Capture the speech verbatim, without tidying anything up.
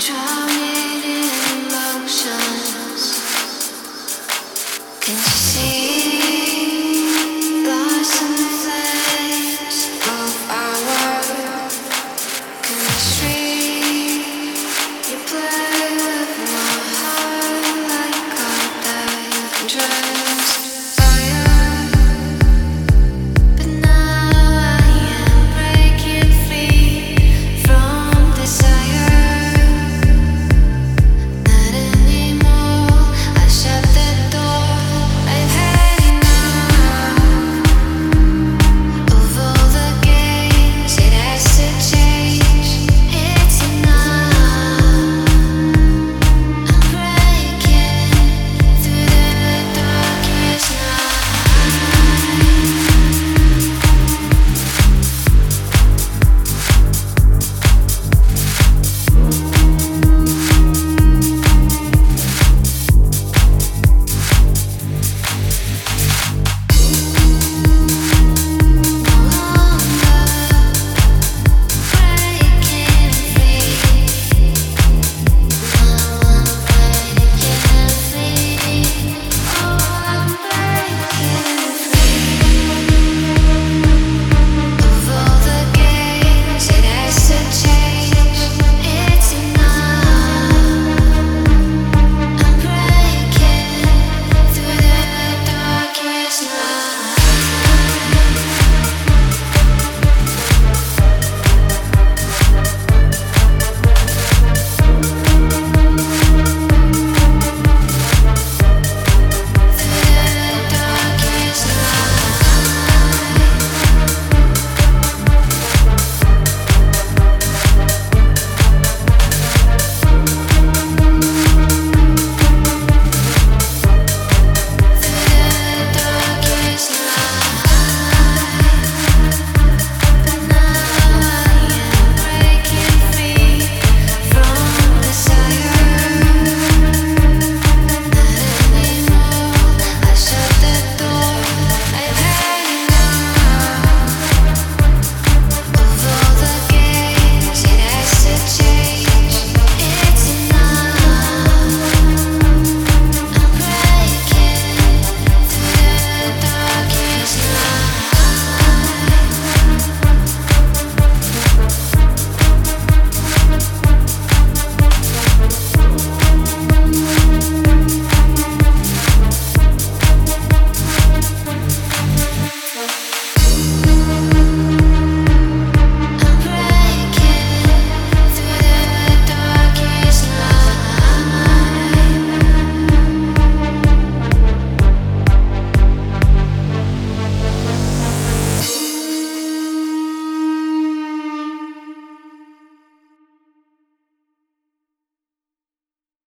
try.